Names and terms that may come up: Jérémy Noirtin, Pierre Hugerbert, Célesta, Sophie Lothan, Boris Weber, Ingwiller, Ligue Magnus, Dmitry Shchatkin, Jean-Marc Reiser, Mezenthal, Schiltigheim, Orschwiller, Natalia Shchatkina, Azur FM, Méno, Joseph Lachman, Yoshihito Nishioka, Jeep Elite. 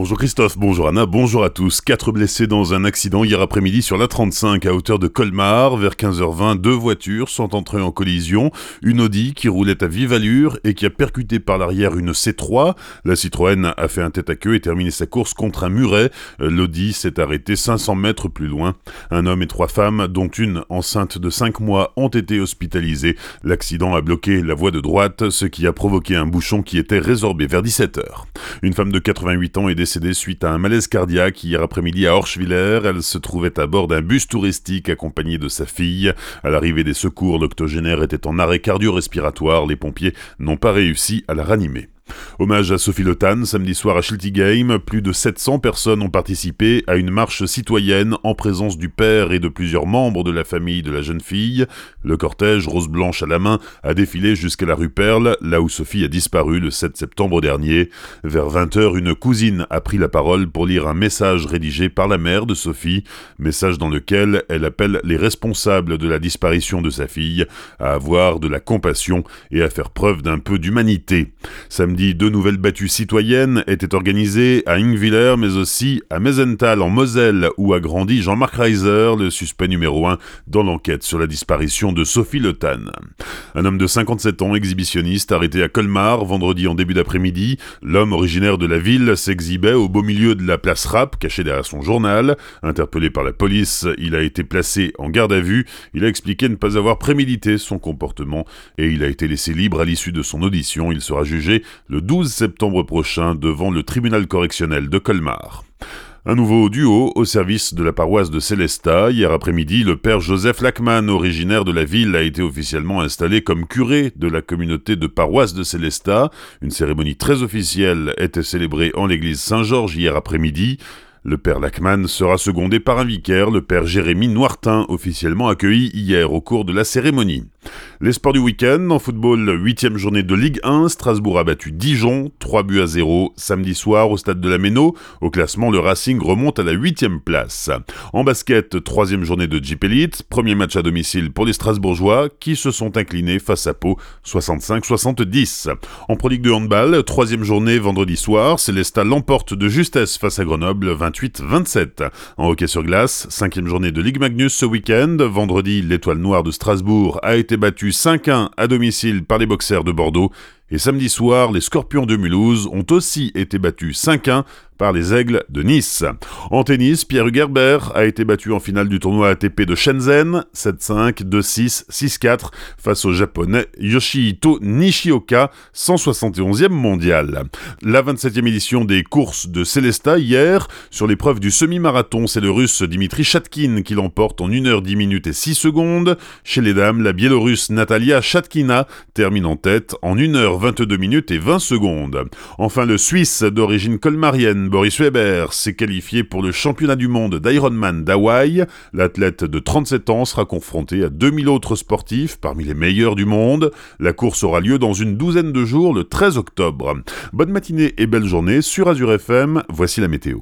Bonjour Christophe, bonjour Anna, bonjour à tous. 4 blessés dans un accident hier après-midi sur la 35 à hauteur de Colmar. Vers 15h20, 2 voitures sont entrées en collision. Une Audi qui roulait à vive allure et qui a percuté par l'arrière une C3. La Citroën a fait un tête-à-queue et terminé sa course contre un muret. L'Audi s'est arrêtée 500 mètres plus loin. Un homme et 3 femmes, dont une enceinte de 5 mois, ont été hospitalisées. L'accident a bloqué la voie de droite, ce qui a provoqué un bouchon qui était résorbé vers 17h. Une femme de 88 ans est décédée suite à un malaise cardiaque hier après-midi à Orschwiller. Elle se trouvait à bord d'un bus touristique accompagnée de sa fille. À l'arrivée des secours, l'octogénaire était en arrêt cardio-respiratoire. Les pompiers n'ont pas réussi à la ranimer. Hommage à Sophie Lothan, samedi soir à Schiltigheim, plus de 700 personnes ont participé à une marche citoyenne en présence du père et de plusieurs membres de la famille de la jeune fille. Le cortège, rose blanche à la main, a défilé jusqu'à la rue Perle, là où Sophie a disparu le 7 septembre dernier. Vers 20h, une cousine a pris la parole pour lire un message rédigé par la mère de Sophie, message dans lequel elle appelle les responsables de la disparition de sa fille à avoir de la compassion et à faire preuve d'un peu d'humanité. Samedi, 2 nouvelles battues citoyennes étaient organisées à Ingwiller, mais aussi à Mezenthal, en Moselle, où a grandi Jean-Marc Reiser, le suspect numéro 1 dans l'enquête sur la disparition de Sophie Lothan. Un homme de 57 ans, exhibitionniste, arrêté à Colmar vendredi en début d'après-midi. L'homme originaire de la ville s'exhibait au beau milieu de la place Rapp, caché derrière son journal. Interpellé par la police, il a été placé en garde à vue. Il a expliqué ne pas avoir prémédité son comportement et il a été laissé libre à l'issue de son audition. Il sera jugé le 12 septembre prochain devant le tribunal correctionnel de Colmar. Un nouveau duo au service de la paroisse de Célesta. Hier après-midi, le père Joseph Lachman, originaire de la ville, a été officiellement installé comme curé de la communauté de paroisse de Célesta. Une cérémonie très officielle était célébrée en l'église Saint-Georges hier après-midi. Le père Lachman sera secondé par un vicaire, le père Jérémy Noirtin, officiellement accueilli hier au cours de la cérémonie. Les sports du week-end, en football, 8e journée de Ligue 1, Strasbourg a battu Dijon, 3-0, samedi soir au stade de la Méno. Au classement, le Racing remonte à la 8e place. En basket, 3e journée de Jeep Elite, premier match à domicile pour les Strasbourgeois qui se sont inclinés face à Pau, 65-70. En Pro League de handball, 3e journée vendredi soir, Célesta l'emporte de justesse face à Grenoble, 28-27. En hockey sur glace, 5e journée de Ligue Magnus ce week-end. Vendredi, l'Étoile Noire de Strasbourg a été battue 5-1 à domicile par les Boxers de Bordeaux. Et samedi soir, les Scorpions de Mulhouse ont aussi été battus 5-1 par les Aigles de Nice. En tennis, Pierre Hugerbert a été battu en finale du tournoi ATP de Shenzhen, 7-5, 2-6, 6-4, face au Japonais Yoshihito Nishioka, 171e mondial. La 27e édition des courses de Célesta hier, sur l'épreuve du semi-marathon, c'est le Russe Dmitry Shchatkin qui l'emporte en 1h10 minutes et 6 secondes. Chez les dames, la Biélorusse Natalia Shchatkina termine en tête en 1h22 minutes et 20 secondes. Enfin, le Suisse d'origine colmarienne, Boris Weber s'est qualifié pour le championnat du monde d'Ironman d'Hawaï. L'athlète de 37 ans sera confronté à 2000 autres sportifs parmi les meilleurs du monde. La course aura lieu dans une douzaine de jours, le 13 octobre. Bonne matinée et belle journée sur Azur FM, voici la météo.